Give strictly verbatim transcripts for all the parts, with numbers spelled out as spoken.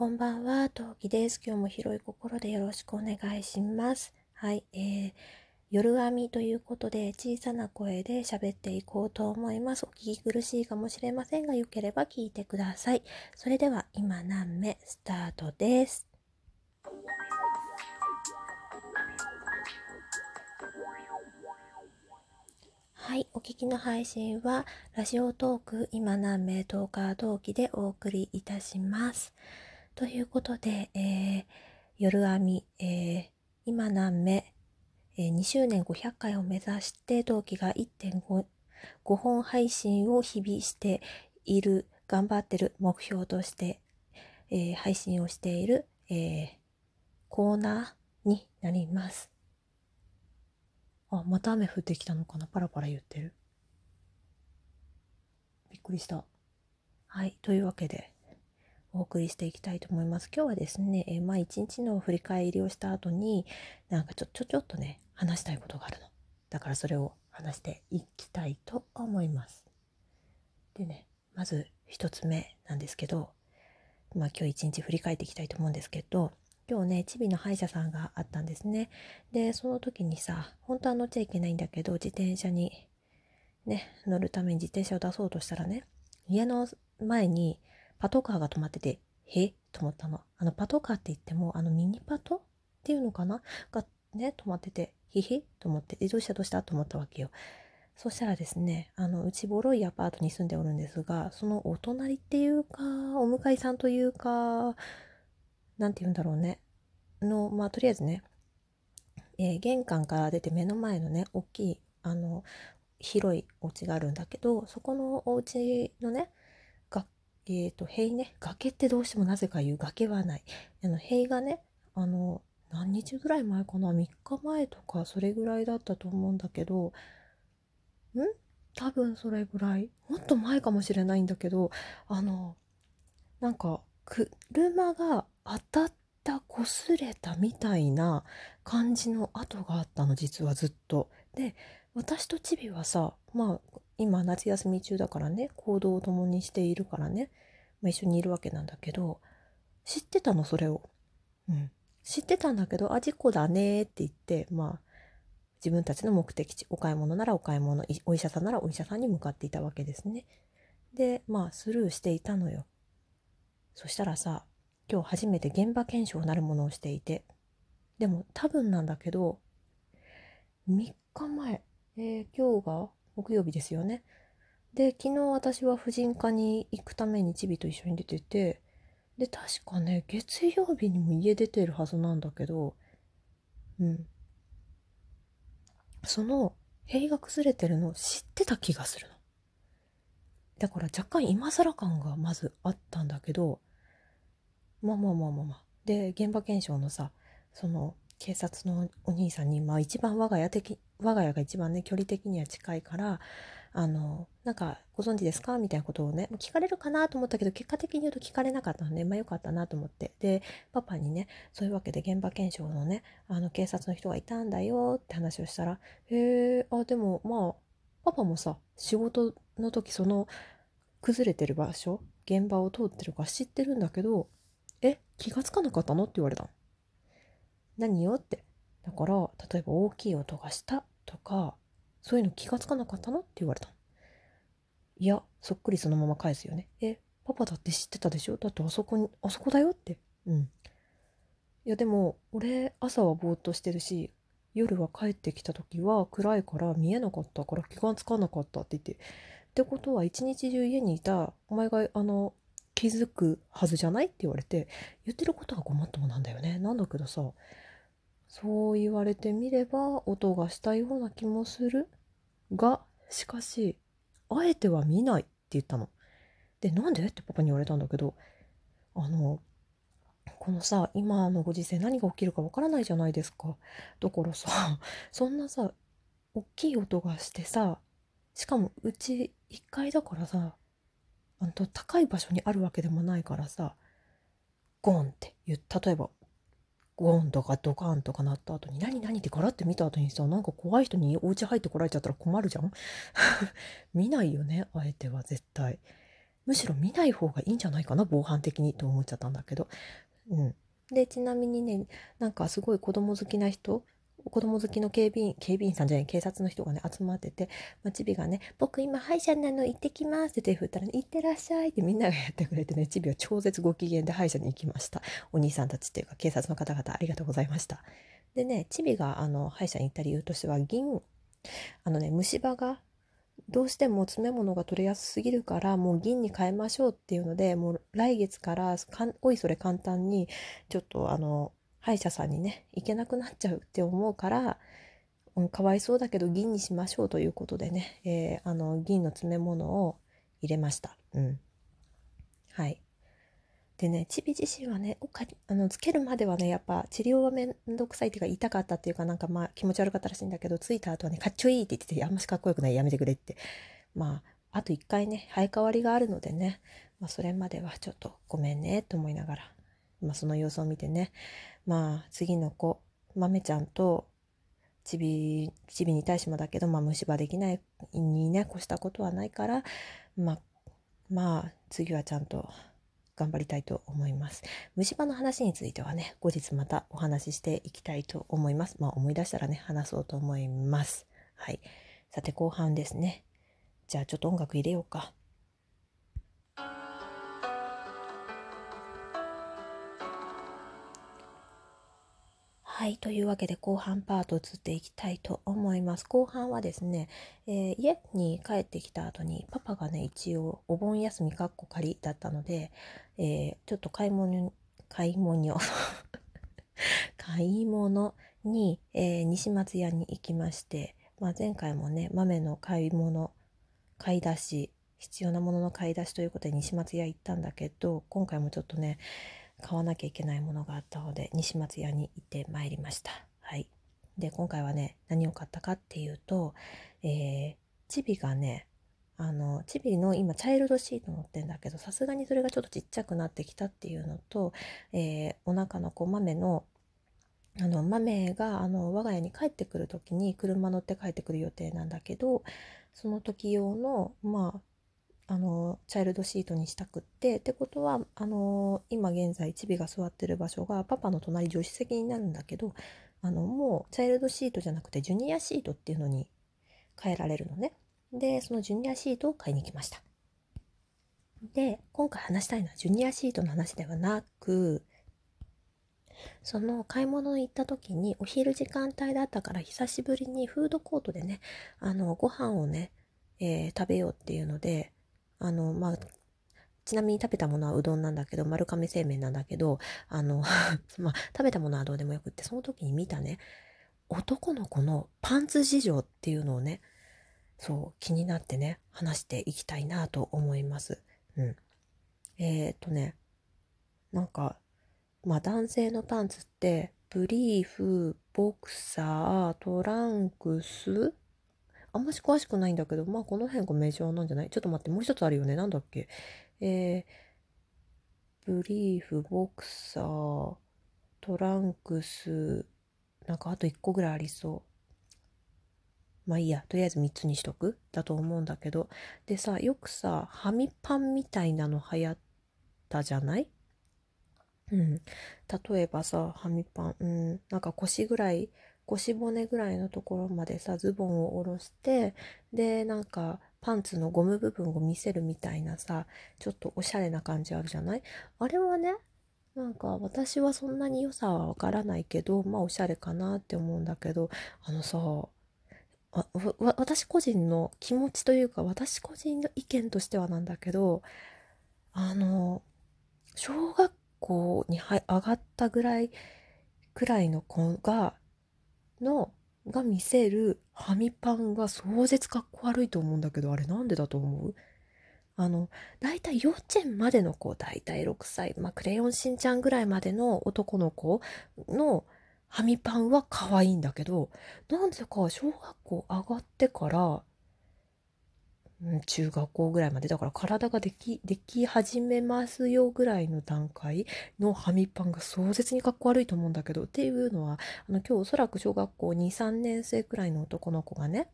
こんばんは、トウキです。今日も広い心でよろしくお願いします。はい、えー、夜編みということで小さな声で喋っていこうと思います。お聞き苦しいかもしれませんが、よければ聞いてください。それでは今何目スタートです。はい、お聞きの配信はラジオトーク今何名トーカー同期でお送りいたします。ということで、えー、夜編み、えー、今何名、えー、にしゅうねんごひゃっかいを目指して同期が いってんご ごほん配信を日々している、頑張ってる目標として、えー、配信をしている、えー、コーナーになります。あ、また雨降ってきたのかな、パラパラ言ってる。びっくりした。はい、というわけでお送りしていきたいと思います。今日はですね、えー、まあ一日の振り返りをした後に、なんかちょちょちょっとね、話したいことがあるの。だからそれを話していきたいと思います。でね、まず一つ目なんですけど、まあ今日一日振り返っていきたいと思うんですけど、今日ね、チビの歯医者さんがあったんですね。で、その時にさ、本当は乗っちゃいけないんだけど、自転車にね、乗るために自転車を出そうとしたらね、家の前にパトカーが止まってて、へ？と思ったの。あのパトカーって言っても、あのミニパトっていうのかながね、止まってて、へへ？と思って、え、どうしたどうしたと思ったわけよ。そしたらですね、あのうちボロいアパートに住んでおるんですが、そのお隣っていうか、お向かいさんというか、なんて言うんだろうねの、まあとりあえずね、えー、玄関から出て目の前のね、大きいあの広いお家があるんだけど、そこのお家のね、がえっと塀ね、崖ってどうしてもなぜか言う、崖はない、あの塀がね、あの何日ぐらい前かな、みっかまえとかそれぐらいだったと思うんだけど、ん多分それぐらい、もっと前かもしれないんだけど、あのなんか車が当たった、擦れたみたいな感じの跡があったの、実はずっと。で、私とチビはさ、まあ今夏休み中だからね、行動を共にしているからね、まあ、一緒にいるわけなんだけど、知ってたの、それを。うん、知ってたんだけど、あ、事故だねって言って、まあ自分たちの目的地、お買い物ならお買い物、お医者さんならお医者さんに向かっていたわけですね。で、まあスルーしていたのよ。そしたらさ、今日初めて現場検証なるものをしていて、でも多分なんだけど、みっかまえ、えー、今日が木曜日ですよね。で、昨日私は婦人科に行くためにチビと一緒に出てて、で、確かね、月曜日にも家出てるはずなんだけど、うん。その塀が崩れてるの知ってた気がするの。だから若干今更感がまずあったんだけど、まあまあまあまあまあ。で、現場検証のさ、その警察のお兄さんに、まあ一番我が家的、我が家が一番ね、距離的には近いから、あの、なんかご存知ですかみたいなことをね、聞かれるかなと思ったけど、結果的に言うと聞かれなかったのね、まあよかったなと思って。で、パパにね、そういうわけで現場検証のね、あの警察の人がいたんだよって話をしたら、へえ、あ、でもまあ、パパもさ、仕事の時その崩れてる場所、現場を通ってるか知ってるんだけど、え、気がつかなかったのって言われたの。何よって。だから、例えば大きい音がしたとか、そういうの気がつかなかったのって言われたの。いや、そっくりそのまま返すよね。え、パパだって知ってたでしょ？だってあそこに、あそこだよって。うん。いやでも、俺、朝はぼーっとしてるし、夜は帰ってきた時は暗いから見えなかったから気がつかなかったって言って、ってことは一日中家にいたお前があの気づくはずじゃないって言われて、言ってることはごもっともなんだよね。なんだけどさ、そう言われてみれば音がしたような気もするが、しかしあえては見ないって言ったので、なんでってパパに言われたんだけど、あのこのさ、今のご時世何が起きるかわからないじゃないですか。だからさ、そんなさ、大きい音がしてさ、しかもうちいっかいだからさ、あの高い場所にあるわけでもないからさ、ゴンって言う、例えばゴンとかドカンとか鳴った後に、何何ってガラって見た後にさ、なんか怖い人にお家入ってこられちゃったら困るじゃん見ないよね、あえては絶対。むしろ見ない方がいいんじゃないかな、防犯的にと思っちゃったんだけど、うん、でちなみにね、なんかすごい子供好きな人、子供好きの警備員警備員さんじゃない警察の人がね集まってて、まあ、チビがね、僕今歯医者なの行ってきますって手振ったら、ね、行ってらっしゃいってみんながやってくれてね、チビは超絶ご機嫌で歯医者に行きました。お兄さんたちっていうか警察の方々ありがとうございました。でね、チビがあの歯医者に行った理由としては、銀あのね虫歯がどうしても詰め物が取れやすすぎるから、もう銀に変えましょうっていうので、もう来月からかんおいそれ簡単にちょっとあの歯医者さんにね行けなくなっちゃうって思うから、うん、かわいそうだけど銀にしましょうということでね、えー、あの銀の詰め物を入れました。うん、はい。でね、チビ自身はね、おかあのつけるまではね、やっぱ治療はめんどくさいっていうか痛かったっていうか、なんかまあ気持ち悪かったらしいんだけど、ついた後はねかっちょいいって言ってて、あんましかっこよくない、やめてくれって、まああと一回ね生え変わりがあるのでね、まあ、それまではちょっとごめんねと思いながら。まあ、その様子を見てね、まあ次の子豆ちゃんとちびちびに対してもだけど、まあ、虫歯できないにね越したことはないから、まあまあ次はちゃんと頑張りたいと思います。虫歯の話についてはね後日またお話ししていきたいと思います。まあ思い出したらね話そうと思います。はい、さて後半ですね。じゃあちょっと音楽入れようか。はい、というわけで後半パート移っていきたいと思います。後半はですね、えー、家に帰ってきた後にパパがね一応お盆休みかっこ仮だったので、えー、ちょっと買い物買い物買い物に、えー、西松屋に行きまして、まあ、前回もね豆の買い物買い出し必要なものの買い出しということで西松屋行ったんだけど、今回もちょっとね買わなきゃいけないものがあったので西松屋に行ってまいりました。はい。で今回はね何を買ったかっていうと、えー、チビがねあのチビの今チャイルドシート乗ってんだけど、さすがにそれがちょっとちっちゃくなってきたっていうのと、えー、お腹の子豆のあの豆があの我が家に帰ってくる時に車乗って帰ってくる予定なんだけど、その時用のまああのチャイルドシートにしたくって、ってことはあの今現在チビが座ってる場所がパパの隣助手席になるんだけど、あのもうチャイルドシートじゃなくてジュニアシートっていうのに変えられるのね。でそのジュニアシートを買いに来ました。で今回話したいのはジュニアシートの話ではなく、その買い物に行った時にお昼時間帯だったから久しぶりにフードコートでねあのご飯をね、えー、食べようっていうので、あのまあ、ちなみに食べたものはうどんなんだけど、丸亀製麺なんだけど、あの、まあ、食べたものはどうでもよくって、その時に見たね男の子のパンツ事情っていうのをねそう気になってね話していきたいなと思います。うん、えー、っとねなんか、まあ、男性のパンツってブリーフ、ボクサー、トランクス、あんまし詳しくないんだけど、まあこの辺がメジャーなんじゃない？ちょっと待って、もう一つあるよね。なんだっけ？えー、ブリーフ、ボクサー、トランクス、なんかあといっこぐらいありそう。まあいいや、とりあえずみっつにしとく？だと思うんだけど。でさ、よくさ、はみパンみたいなの流行ったじゃない？うん。例えばさ、はみパン、うん、なんか腰ぐらい、腰骨ぐらいのところまでさズボンを下ろして、でなんかパンツのゴム部分を見せるみたいなさ、ちょっとおしゃれな感じあるじゃない。あれはねなんか私はそんなに良さはわからないけど、まあおしゃれかなって思うんだけど、あのさあわ私個人の気持ちというか私個人の意見としてはなんだけど、あの小学校に上がったぐらいくらいの子がのが見せるはみパンが壮絶かっこ悪いと思うんだけど、あれなんでだと思う？あのだいたい幼稚園までの子、だいたいろくさい、まあ、クレヨンしんちゃんぐらいまでの男の子のはみパンは可愛いんだけど、なんでか小学校上がってから、うん、中学校ぐらいまでだから体ができ、でき始めますよぐらいの段階のはみパンが壮絶にかっこ悪いと思うんだけど、っていうのはあの今日おそらく小学校に、さんねん生くらいの男の子がね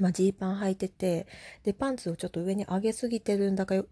まあ、ジーパン履いてて、でパンツをちょっと上に上げすぎてるんだかよ、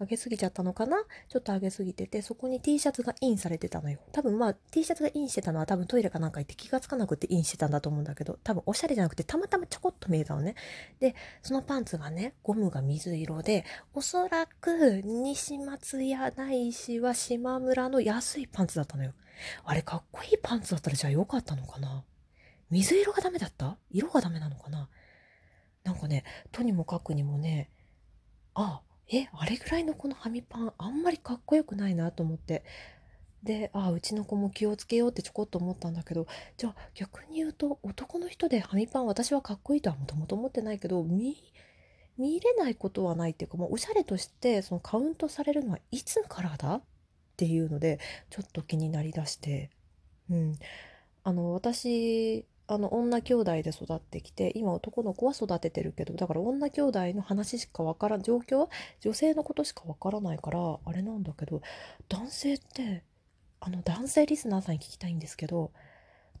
上げすぎちゃったのかな、ちょっと上げすぎてて、そこに T シャツがインされてたのよ。多分まあ T シャツがインしてたのは多分トイレかなんか行って気がつかなくてインしてたんだと思うんだけど、多分おしゃれじゃなくてたまたまちょこっと見えたのね。でそのパンツがね、ゴムが水色で、おそらく西松屋ないしは島村の安いパンツだったのよ。あれかっこいいパンツだったらじゃあ良かったのかな。水色がダメだった？色がダメなのかな。なんかね、とにもかくにもね、あ、え、あれぐらいのこのはみパン、あんまりかっこよくないなと思って。で、あ、うちの子も気をつけようってちょこっと思ったんだけど、じゃあ逆に言うと、男の人ではみパン、私はかっこいいとはもともと思ってないけど、見、見入れないことはないっていうか、もうおしゃれとしてそのカウントされるのはいつからだっていうので、ちょっと気になりだして。うん。あの、私、あの女兄弟で育ってきて、今男の子は育ててるけど、だから女兄弟の話しかわからん、状況、女性のことしかわからないからあれなんだけど、男性って、あの男性リスナーさんに聞きたいんですけど、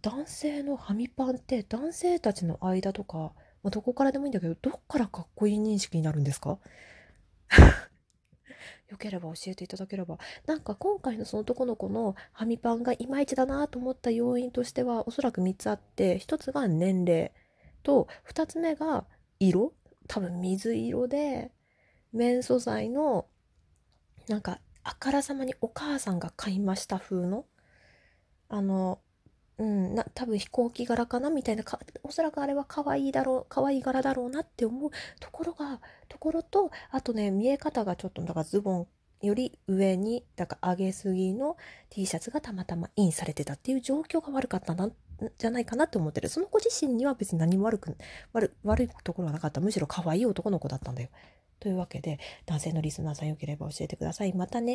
男性のはみパンって男性たちの間とか、まあ、どこからでもいいんだけど、どっからかっこいい認識になるんですか？よければ教えていただければ。なんか今回のその男の子のはみパンがいまいちだなと思った要因としてはおそらくみっつあって、ひとつが年齢とふたつめが色、多分水色で綿素材のなんかあからさまにお母さんが買いました風のあの、うん、な多分飛行機柄かなみたいな、かおそらくあれは可愛いだろう、可愛い柄だろうなって思うところがところと、あとね、見え方がちょっとだからズボンより上にだから上げすぎの T シャツがたまたまインされてたっていう状況が悪かったんじゃないかなって思ってる。その子自身には別に何も悪く 悪, 悪いところはなかった。むしろ可愛い男の子だったんだよ。というわけで、男性のリスナーさんよければ教えてください。またね。